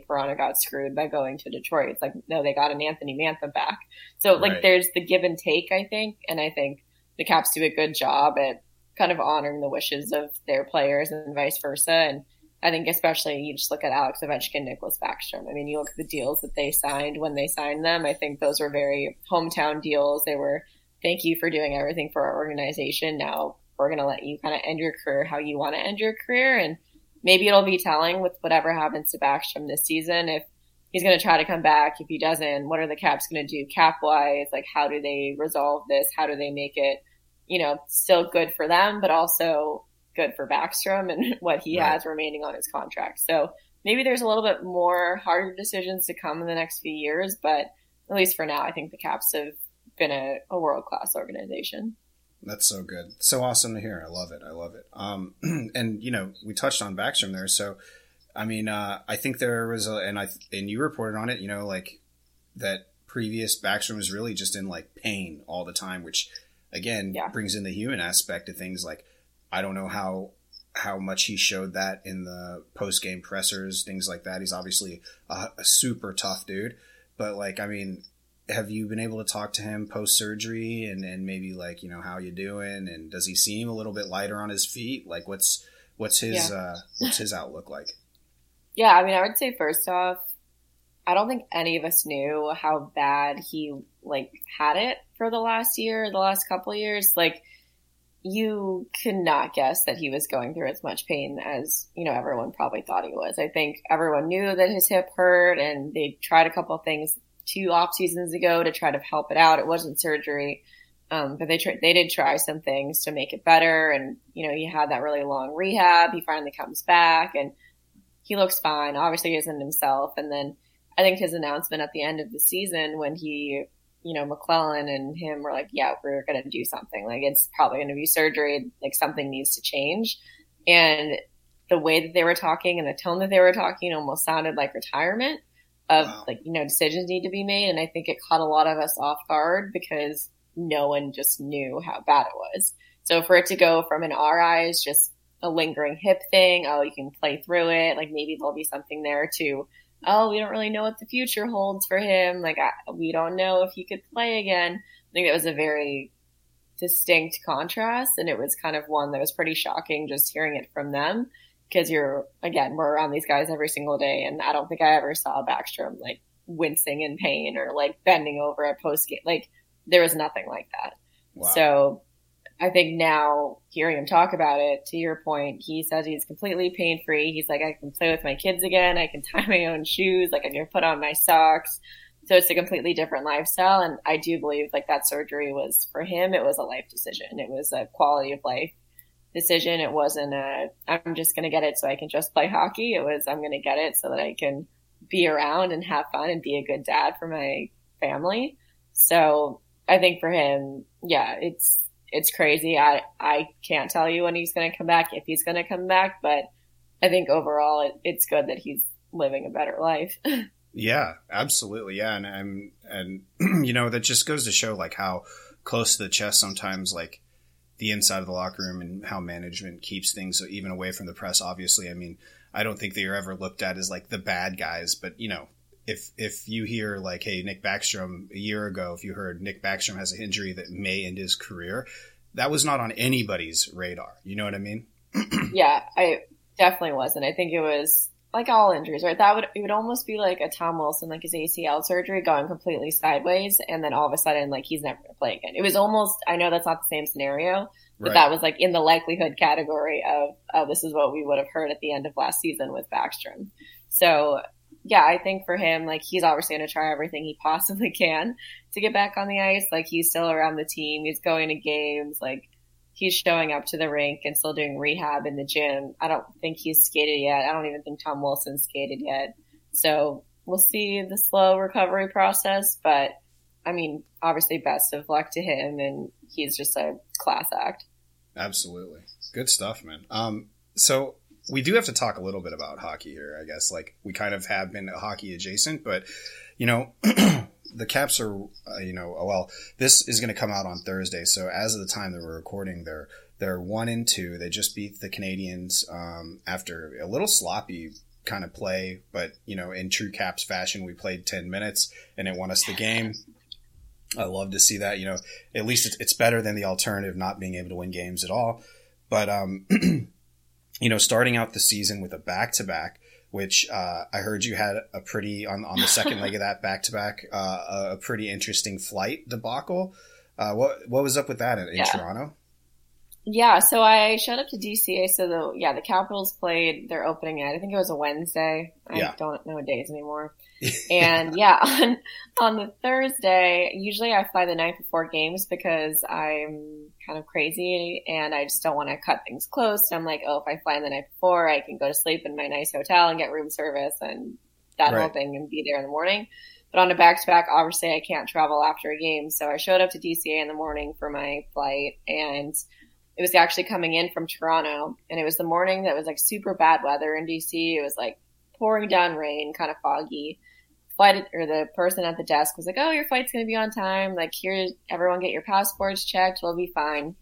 Verona got screwed by going to Detroit. It's like, no, they got an Anthony Mantha back. So, like, right, there's the give and take, I think. And I think the Caps do a good job at kind of honoring the wishes of their players and vice versa. And I think especially you just look at Alex Ovechkin, Nicholas Backstrom. I mean, you look at the deals that they signed when they signed them. I think those were very hometown deals. They were, thank you for doing everything for our organization. Now we're going to let you kind of end your career how you want to end your career. And maybe it'll be telling with whatever happens to Backstrom this season. If he's going to try to come back, if he doesn't, what are the Caps going to do cap-wise? Like, how do they resolve this? How do they make it, you know, still good for them, but also good for Backstrom and what he right, has remaining on his contract? So maybe there's a little bit more harder decisions to come in the next few years, but at least for now, I think the Caps have been a world-class organization. That's so good. So awesome to hear. I love it. I love it. And, you know, we touched on Backstrom there. So, I mean, I think there was and you reported on it, you know, like, that previous Backstrom was really just in, like, pain all the time, which, again, brings in the human aspect of things. Like, I don't know how much he showed that in the post-game pressers, things like that. He's obviously a super tough dude. But, like, I mean, have you been able to talk to him post-surgery and maybe, like, you know, how you doing? And does he seem a little bit lighter on his feet? Like, what's his outlook like? Yeah, I mean, I would say first off, I don't think any of us knew how bad he, like, had it for the last couple of years. Like, you could not guess that he was going through as much pain as, you know, everyone probably thought he was. I think everyone knew that his hip hurt, and they tried a couple of things 2 off seasons ago to try to help it out. It wasn't surgery. But they did try some things to make it better. And, you know, he had that really long rehab. He finally comes back and he looks fine. Obviously he isn't himself. And then I think his announcement at the end of the season when he, you know, MacLellan and him were like, yeah, we're going to do something. Like, it's probably going to be surgery. Like, something needs to change. And the way that they were talking and the tone that they were talking almost sounded like retirement of, wow, like, you know, decisions need to be made. And I think it caught a lot of us off guard because no one just knew how bad it was. So for it to go from, in our eyes, just a lingering hip thing, oh, you can play through it, like maybe there'll be something there, to, oh, we don't really know what the future holds for him. Like, we don't know if he could play again. I think that was a very distinct contrast, and it was kind of one that was pretty shocking just hearing it from them, because we're around these guys every single day, and I don't think I ever saw Backstrom like wincing in pain or like bending over at post game. Like, there was nothing like that. Wow. So I think now hearing him talk about it, to your point, he says he's completely pain-free. He's like, I can play with my kids again. I can tie my own shoes. Like, I can put on my socks. So it's a completely different lifestyle. And I do believe, like, that surgery was, for him, it was a life decision. It was a quality of life decision. It wasn't a, I'm just going to get it so I can just play hockey. It was, I'm going to get it so that I can be around and have fun and be a good dad for my family. So I think for him, yeah, it's crazy. I can't tell you when he's going to come back, if he's going to come back, but I think overall it's good that he's living a better life. Yeah, absolutely. Yeah. And you know, that just goes to show like how close to the chest sometimes like the inside of the locker room and how management keeps things even away from the press. Obviously, I mean, I don't think they are ever looked at as like the bad guys, but you know, if you hear like, hey, Nick Backstrom, a year ago, if you heard Nick Backstrom has an injury that may end his career, that was not on anybody's radar. You know what I mean? Yeah, I definitely wasn't. I think it was like all injuries, right? It would almost be like a Tom Wilson, like his ACL surgery going completely sideways. And then all of a sudden, like, he's never going to play again. It was almost, I know that's not the same scenario, but right, that was like in the likelihood category of, oh, this is what we would have heard at the end of last season with Backstrom. So yeah, I think for him, like, he's obviously going to try everything he possibly can to get back on the ice. Like, he's still around the team. He's going to games. Like, he's showing up to the rink and still doing rehab in the gym. I don't think he's skated yet. I don't even think Tom Wilson skated yet. So we'll see the slow recovery process. But, I mean, obviously best of luck to him. And he's just a class act. Absolutely. Good stuff, man. So we do have to talk a little bit about hockey here, I guess. Like, we kind of have been hockey adjacent, but, you know, the Caps are, you know, well, this is going to come out on Thursday. So as of the time that we're recording, they're 1-2. They just beat the Canadiens after a little sloppy kind of play. But, you know, in true Caps fashion, we played 10 minutes and it won us the game. I love to see that. You know, at least it's better than the alternative, not being able to win games at all. But, you know, starting out the season with a back-to-back, which I heard you had a pretty, on the second leg of that back-to-back, a pretty interesting flight debacle. What was up with that in Toronto? Yeah, so I showed up to DCA. So, the Capitals played their opening night. I think it was a Wednesday. I don't know days anymore. And, on the Thursday, usually I fly the night before games because I'm kind of crazy and I just don't want to cut things close. So I'm like, oh, if I fly the night before, I can go to sleep in my nice hotel and get room service and that whole thing and be there in the morning. But on a back-to-back, obviously I can't travel after a game. So I showed up to DCA in the morning for my flight, and it was actually coming in from Toronto, and it was the morning that was like super bad weather in DC. It was like pouring down rain, kind of foggy. The person at the desk was like, oh, your flight's going to be on time. Like, here, everyone get your passports checked. We'll be fine.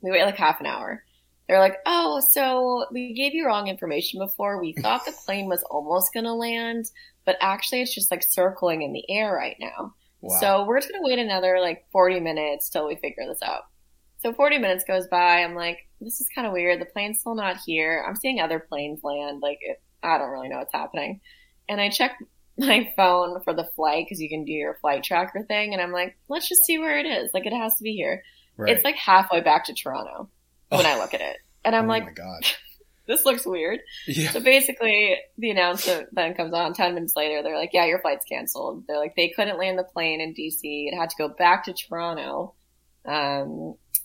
We wait like half an hour. They're like, oh, so we gave you wrong information before. We thought the plane was almost going to land, but actually it's just like circling in the air right now. Wow. So we're going to wait another like 40 minutes till we figure this out. So 40 minutes goes by. I'm like, this is kind of weird. The plane's still not here. I'm seeing other planes land. Like, I don't really know what's happening. And I check my phone for the flight because you can do your flight tracker thing. And I'm like, let's just see where it is. Like, it has to be here. Right. It's like halfway back to Toronto when I look at it. And I'm like, oh my God, this looks weird. Yeah. So basically the announcement then comes on 10 minutes later. They're like, yeah, your flight's canceled. They're like, they couldn't land the plane in DC. It had to go back to Toronto.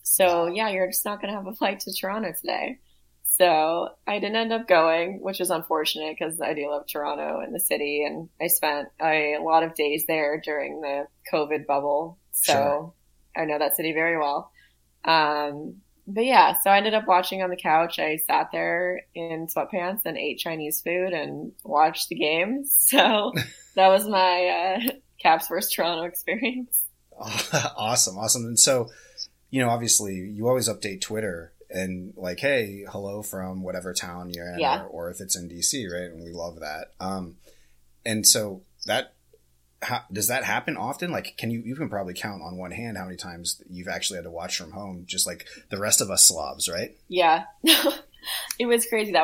So yeah, you're just not going to have a flight to Toronto today. So I didn't end up going, which was unfortunate because I do love Toronto and the city, and I spent a lot of days there during the COVID bubble. So sure. I know that city very well. But yeah, so I ended up watching on the couch. I sat there in sweatpants and ate Chinese food and watched the game. So that was my Caps versus Toronto experience. Awesome. Awesome. And so, you know, obviously you always update Twitter and like, hey, hello from whatever town you're in, yeah. or if it's in DC, right? And we love that. And so that, does that happen often? Like, you can probably count on one hand how many times you've actually had to watch from home, just like the rest of us slobs, right? Yeah. It was crazy. So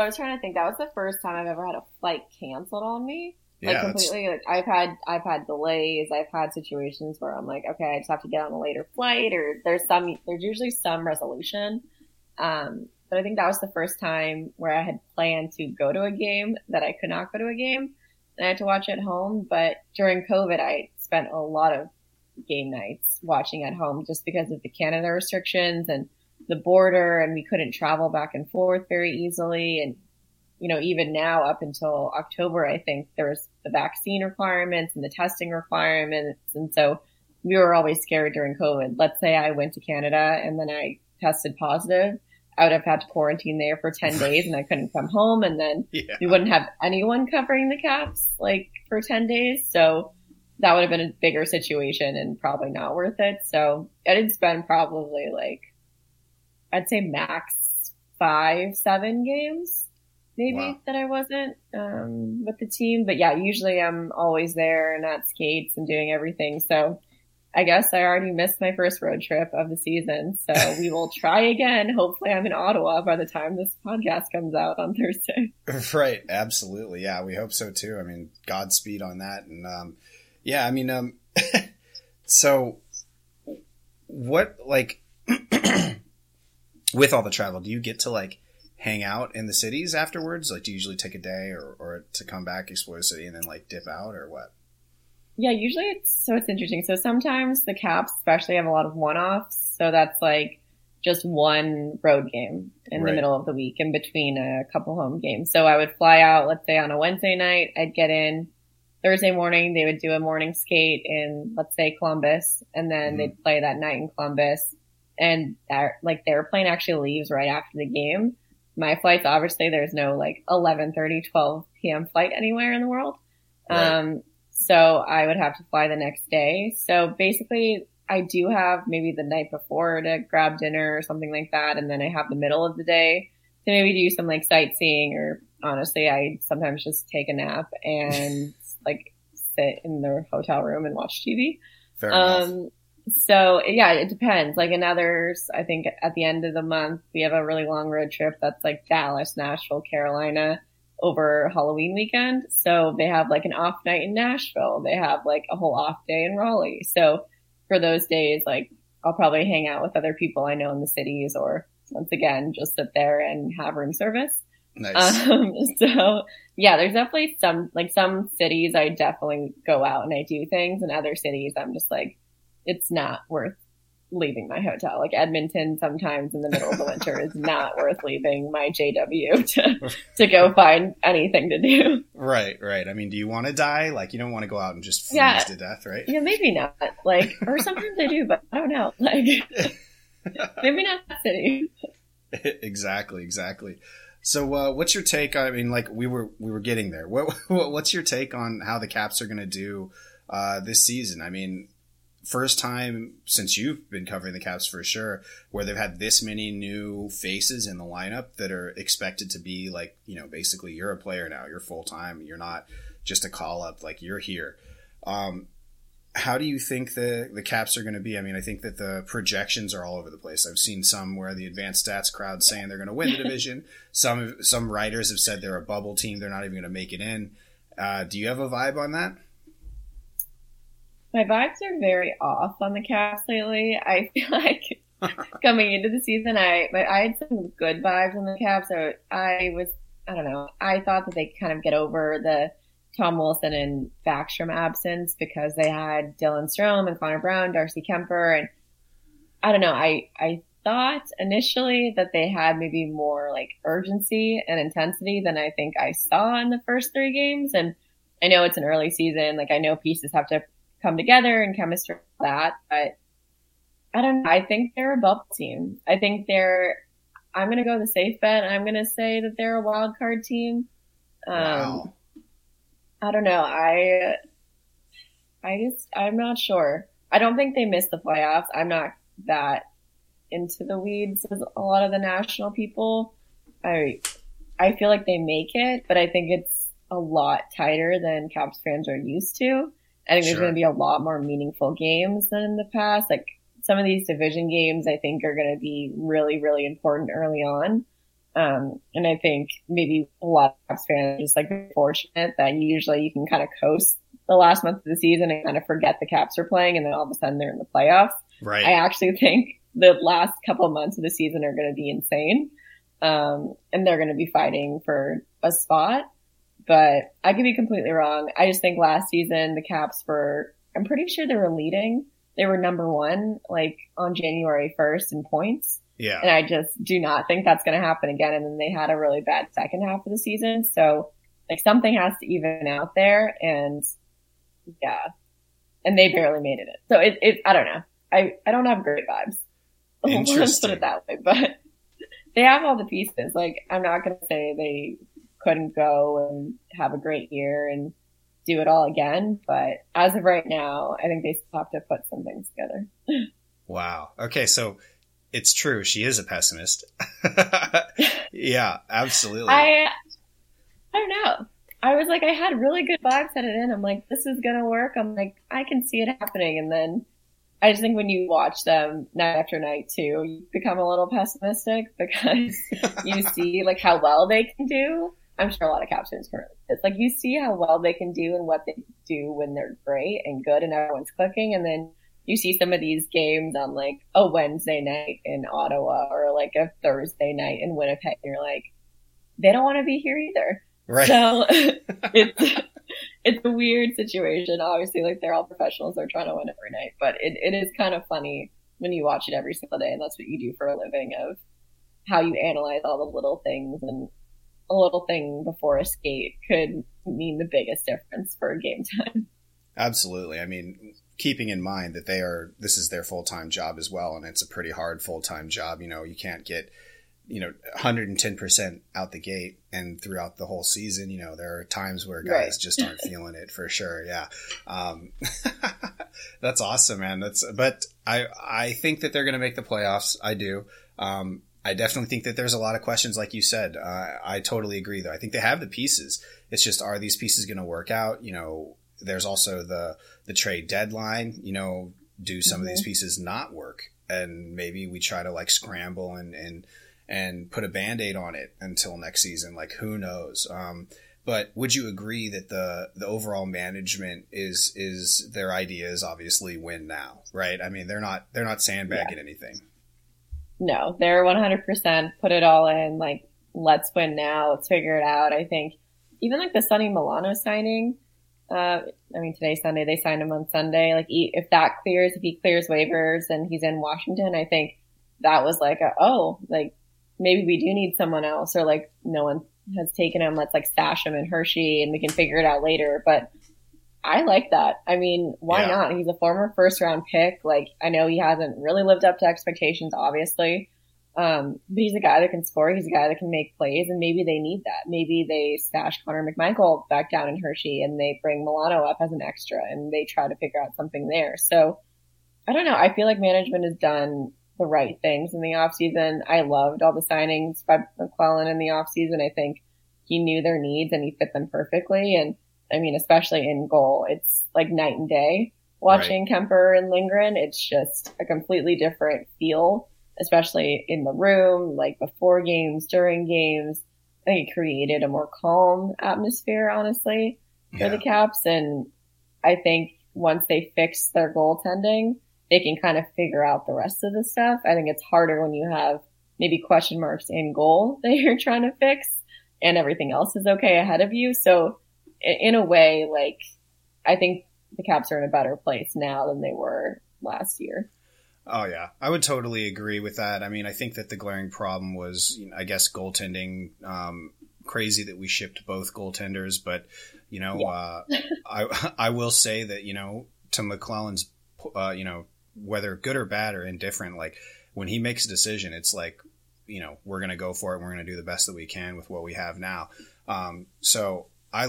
I was trying to think, that was the first time I've ever had a flight canceled on me. Like, yeah, completely. Like, I've had delays. I've had situations where I'm like, okay, I just have to get on a later flight, or there's usually some resolution. But I think that was the first time where I had planned to go to a game that I could not go to a game. And I had to watch at home, but during COVID, I spent a lot of game nights watching at home just because of the Canada restrictions and the border, and we couldn't travel back and forth very easily. And, you know, even now up until October, I think there was the vaccine requirements and the testing requirements. And so we were always scared during COVID. Let's say I went to Canada and then I tested positive. I would have had to quarantine there for 10 days and I couldn't come home. And then we wouldn't have anyone covering the Caps like for 10 days. So that would have been a bigger situation and probably not worth it. So I did spend probably like, I'd say max 5-7 games maybe that I wasn't with the team. But yeah, usually I'm always there and at skates and doing everything. So I guess I already missed my first road trip of the season, so we will try again. Hopefully I'm in Ottawa by the time this podcast comes out on Thursday. Right. Absolutely. Yeah, we hope so too. I mean, Godspeed on that. And yeah, I mean, so what, like, with all the travel, do you get to like hang out in the cities afterwards? Like, do you usually take a day or to come back, explore the city and then like dip out, or what? Yeah, usually it's interesting. So sometimes the Caps especially have a lot of one-offs. So that's like just one road game in the middle of the week in between a couple home games. So I would fly out, let's say on a Wednesday night, I'd get in Thursday morning. They would do a morning skate in, let's say, Columbus, and then they'd play that night in Columbus. And like their plane actually leaves right after the game. My flights, obviously, there's no like 11:30, 12 p.m. flight anywhere in the world. Right. So I would have to fly the next day. So basically I do have maybe the night before to grab dinner or something like that. And then I have the middle of the day to maybe do some like sightseeing, or honestly, I sometimes just take a nap and like sit in the hotel room and watch TV. Fair enough. So yeah, it depends. Like in others, I think at the end of the month, we have a really long road trip that's like Dallas, Nashville, Carolina, over Halloween weekend. So they have like an off night in Nashville. They have like a whole off day in Raleigh. So for those days, like I'll probably hang out with other people I know in the cities, or once again, just sit there and have room service. Nice. So yeah, there's definitely some cities I definitely go out and I do things, and other cities I'm just like, it's not worth leaving my hotel. Like Edmonton sometimes in the middle of the winter is not worth leaving my JW to go find anything to do. Right. I mean, do you want to die? Like, you don't want to go out and just freeze to death, right? Yeah, maybe not. Like, or sometimes I do, but I don't know. Like, maybe not that city. Exactly. So what's your take on, I mean, like we were getting there. What's your take on how the Caps are going to do this season? I mean, first time since you've been covering the Caps for sure, where they've had this many new faces in the lineup that are expected to be like, you know, basically you're a player now, you're full time, you're not just a call up, like you're here. How do you think the Caps are going to be? I mean, I think that the projections are all over the place. I've seen some where the advanced stats crowd saying they're going to win the division. Some writers have said they're a bubble team. They're not even going to make it in. Do you have a vibe on that? My vibes are very off on the Caps lately. I feel like coming into the season, I had some good vibes on the Caps. So I don't know. I thought that they kind of get over the Tom Wilson and Backstrom absence because they had Dylan Strome and Connor Brown, Darcy Kemper, and I don't know. I thought initially that they had maybe more like urgency and intensity than I think I saw in the first three games. And I know it's an early season. Like I know pieces have to come together and chemistry and that, but I don't know. I think they're a bubble team. I think I'm going to go the safe bet. I'm going to say that they're a wild card team. Wow. I don't know. I'm not sure. I don't think they missed the playoffs. I'm not that into the weeds as a lot of the national people. I feel like they make it, but I think it's a lot tighter than Caps fans are used to. I think there's going to be a lot more meaningful games than in the past. Like some of these division games, I think are going to be really, really important early on. And I think maybe a lot of Caps fans are just like fortunate that usually you can kind of coast the last month of the season and kind of forget the Caps are playing, and then all of a sudden they're in the playoffs. Right. I actually think the last couple of months of the season are going to be insane. And they're going to be fighting for a spot, but I could be completely wrong. I just think last season the Caps were, I'm pretty sure they were leading. They were number one, like on January 1st in points. Yeah. And I just do not think that's going to happen again. And then they had a really bad second half of the season. So like something has to even out there, and yeah. And they barely made it. So it I don't know. I don't have great vibes. Let's put it that way. But they have all the pieces. Like, I'm not going to say they couldn't go and have a great year and do it all again. But as of right now, I think they still have to put some things together. Wow. Okay. So it's true. She is a pessimist. Yeah, absolutely. I don't know. I was like, I had really good vibes at it in. I'm like, this is going to work. I'm like, I can see it happening. And then I just think when you watch them night after night too, you become a little pessimistic because you see like how well they can do. I'm sure a lot of Caps fans can relate. It's like you see how well they can do and what they do when they're great and good and everyone's clicking. And then you see some of these games on like a Wednesday night in Ottawa or like a Thursday night in Winnipeg. And you're like, they don't want to be here either. Right. So it's a weird situation. Obviously, like they're all professionals, they're trying to win every night, but it is kind of funny when you watch it every single day, and that's what you do for a living, of how you analyze all the little things, and a little thing before a skate could mean the biggest difference for game time. Absolutely. I mean, keeping in mind that this is their full-time job as well, and it's a pretty hard full-time job. You know, you can't get 110% out the gate and throughout the whole season. You know, there are times where guys just aren't feeling it for sure. Yeah. That's awesome, man. But I think that they're going to make the playoffs. I do. I definitely think that there's a lot of questions, like you said. I totally agree though. I think they have the pieces. It's just, are these pieces going to work out? You know, there's also the trade deadline. You know, do some of these pieces not work? And maybe we try to like scramble and put a Band-Aid on it until next season. Like, who knows? But would you agree that the overall management is their idea is obviously win now, right? I mean, they're not sandbagging anything. No, they're 100% put it all in. Like, let's win now. Let's figure it out. I think even like the Sonny Milano signing. I mean, today's Sunday. They signed him on Sunday. Like, if he clears waivers and he's in Washington, I think that was like maybe we do need someone else, or like no one has taken him. Let's like stash him in Hershey and we can figure it out later. But I like that. I mean, why not? He's a former first-round pick. Like, I know he hasn't really lived up to expectations, obviously. But he's a guy that can score. He's a guy that can make plays, and maybe they need that. Maybe they stash Connor McMichael back down in Hershey and they bring Milano up as an extra and they try to figure out something there. So I don't know. I feel like management has done the right things in the offseason. I loved all the signings by MacLellan in the offseason. I think he knew their needs and he fit them perfectly. And I mean, especially in goal, it's like night and day watching Kemper and Lindgren. It's just a completely different feel, especially in the room, like before games, during games. I think it created a more calm atmosphere, honestly, for the Caps. And I think once they fix their goaltending, they can kind of figure out the rest of the stuff. I think it's harder when you have maybe question marks in goal that you're trying to fix and everything else is okay ahead of you. So in a way, like, I think the Caps are in a better place now than they were last year. Oh, yeah. I would totally agree with that. I mean, I think that the glaring problem was, I guess, goaltending. Crazy that we shipped both goaltenders, but, I will say that, to MacLellan's, whether good or bad or indifferent, like, when he makes a decision, it's like, we're going to go for it. And we're going to do the best that we can with what we have now. So I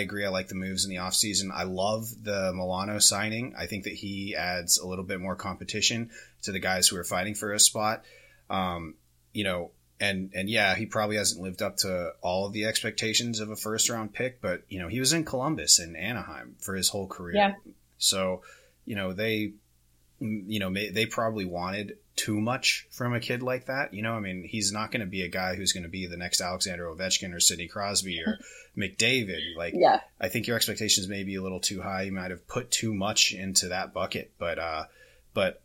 agree. I like the moves in the offseason. I love the Milano signing. I think that he adds a little bit more competition to the guys who are fighting for a spot. And yeah, he probably hasn't lived up to all of the expectations of a first round pick, but he was in Columbus and Anaheim for his whole career. Yeah. So, they probably wanted too much from a kid like that. I mean, he's not going to be a guy who's going to be the next Alexander Ovechkin or Sidney Crosby or McDavid. I think your expectations may be a little too high. You might have put too much into that bucket, but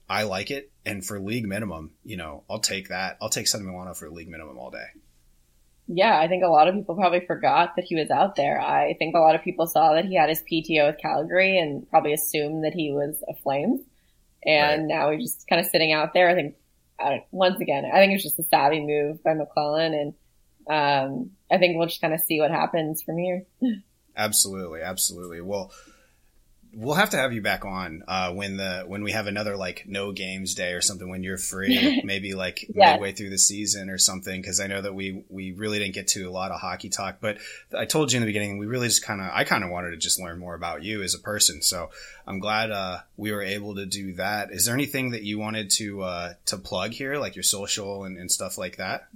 I like it. And for league minimum, I'll take that. I'll take Sonny Milano for league minimum all day. Yeah, I think a lot of people probably forgot that he was out there. I think a lot of people saw that he had his PTO with Calgary and probably assumed that he was a Flame. And Now he's just kind of sitting out there. I think it was just a savvy move by MacLellan. And I think we'll just kind of see what happens from here. Absolutely. Absolutely. Well, we'll have to have you back on when we have another like no games day or something when you're free, maybe like midway through the season or something, because I know that we really didn't get to a lot of hockey talk. But I told you in the beginning, we really just I wanted to just learn more about you as a person. So I'm glad we were able to do that. Is there anything that you wanted to plug here, like your social and stuff like that?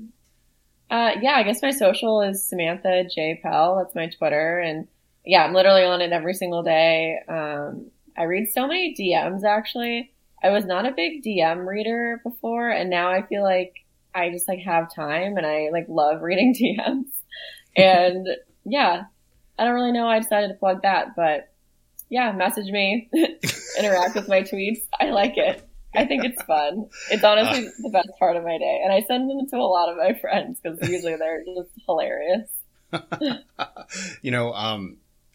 I guess my social is Samantha J. Pell. That's my Twitter. And yeah, I'm literally on it every single day. I read so many DMs, actually. I was not a big DM reader before, and now I feel like I just, have time, and I, love reading DMs. And, yeah, I don't really know why I decided to plug that, but, yeah, message me. Interact with my tweets. I like it. I think it's fun. It's honestly the best part of my day. And I send them to a lot of my friends because usually they're just hilarious.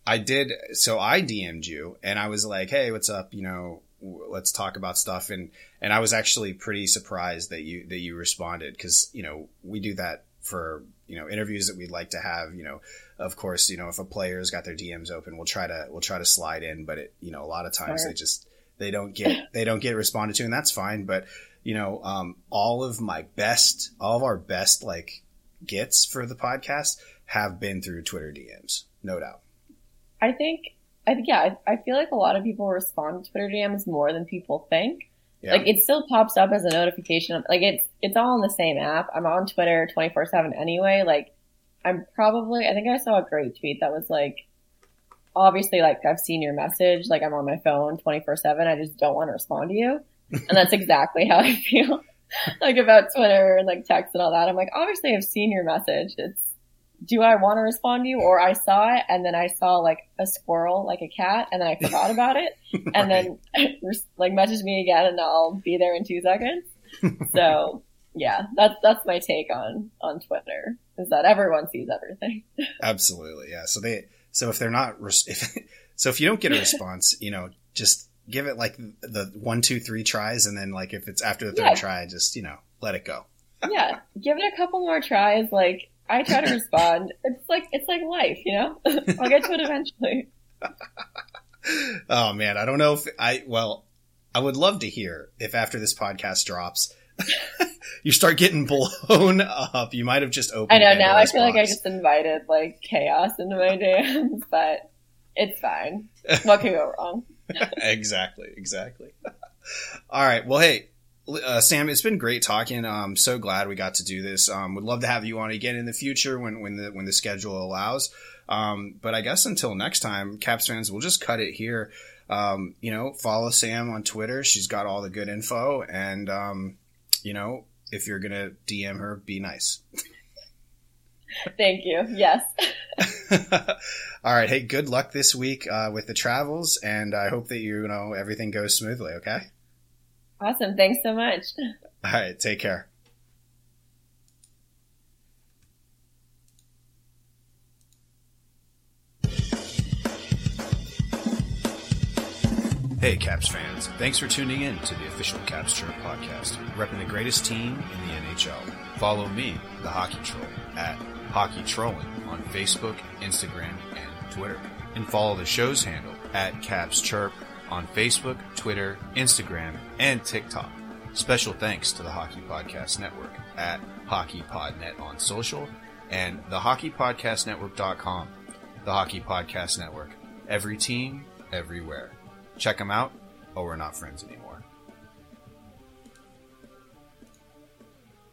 I did. So I DM'd you and I was like, hey, what's up? Let's talk about stuff. And I was actually pretty surprised that you responded because, we do that for, interviews that we'd like to have, of course, if a player's got their DMs open, we'll try to slide in. But it, a lot of times they don't get responded to, and that's fine. But, all of our best gets for the podcast have been through Twitter DMs, no doubt. I feel like a lot of people respond to Twitter DMs more than people think. Yeah. Like, it still pops up as a notification. Like, it's all on the same app. I'm on Twitter 24/7 anyway. Like, I think I saw a great tweet that was like, obviously, I've seen your message. Like, I'm on my phone 24/7. I just don't want to respond to you. And that's exactly how I feel, about Twitter and, text and all that. I'm like, obviously, I've seen your message. It's, do I want to respond to you? Or I saw it, and then I saw, a squirrel, a cat, and then I forgot about it. Right. And then, message me again, and I'll be there in 2 seconds. So, yeah, that's my take on Twitter, is that everyone sees everything. Absolutely, yeah. So if you don't get a response, just give it, the 1, 2, 3 tries, and then, if it's after the third try, just, let it go. Yeah, give it a couple more tries, I try to respond. It's like life, I'll get to it eventually. Oh man, I don't know if I would love to hear if after this podcast drops, you start getting blown up. You might have just opened. I know. Now I feel box. Like I just invited chaos into my DMs, but it's fine. What can go wrong? Exactly. All right. Well, hey. Sam, it's been great talking. I'm so glad we got to do this. Would love to have you on again in the future when the schedule allows. But I guess until next time, Caps fans, we'll just cut it here. Follow Sam on Twitter. She's got all the good info. And, if you're going to DM her, be nice. Thank you. Yes. All right. Hey, good luck this week with the travels. And I hope that, everything goes smoothly. Okay. Awesome. Thanks so much. All right. Take care. Hey, Caps fans. Thanks for tuning in to the official Caps Chirp Podcast, repping the greatest team in the NHL. Follow me, the Hockey Troll, at Hockey Trolling on Facebook, Instagram, and Twitter. And follow the show's handle at Caps Chirp on Facebook, Twitter, Instagram, and TikTok. Special thanks to the Hockey Podcast Network at HockeyPodNet on social and thehockeypodcastnetwork.com. The Hockey Podcast Network. Every team, everywhere. Check them out, or we're not friends anymore.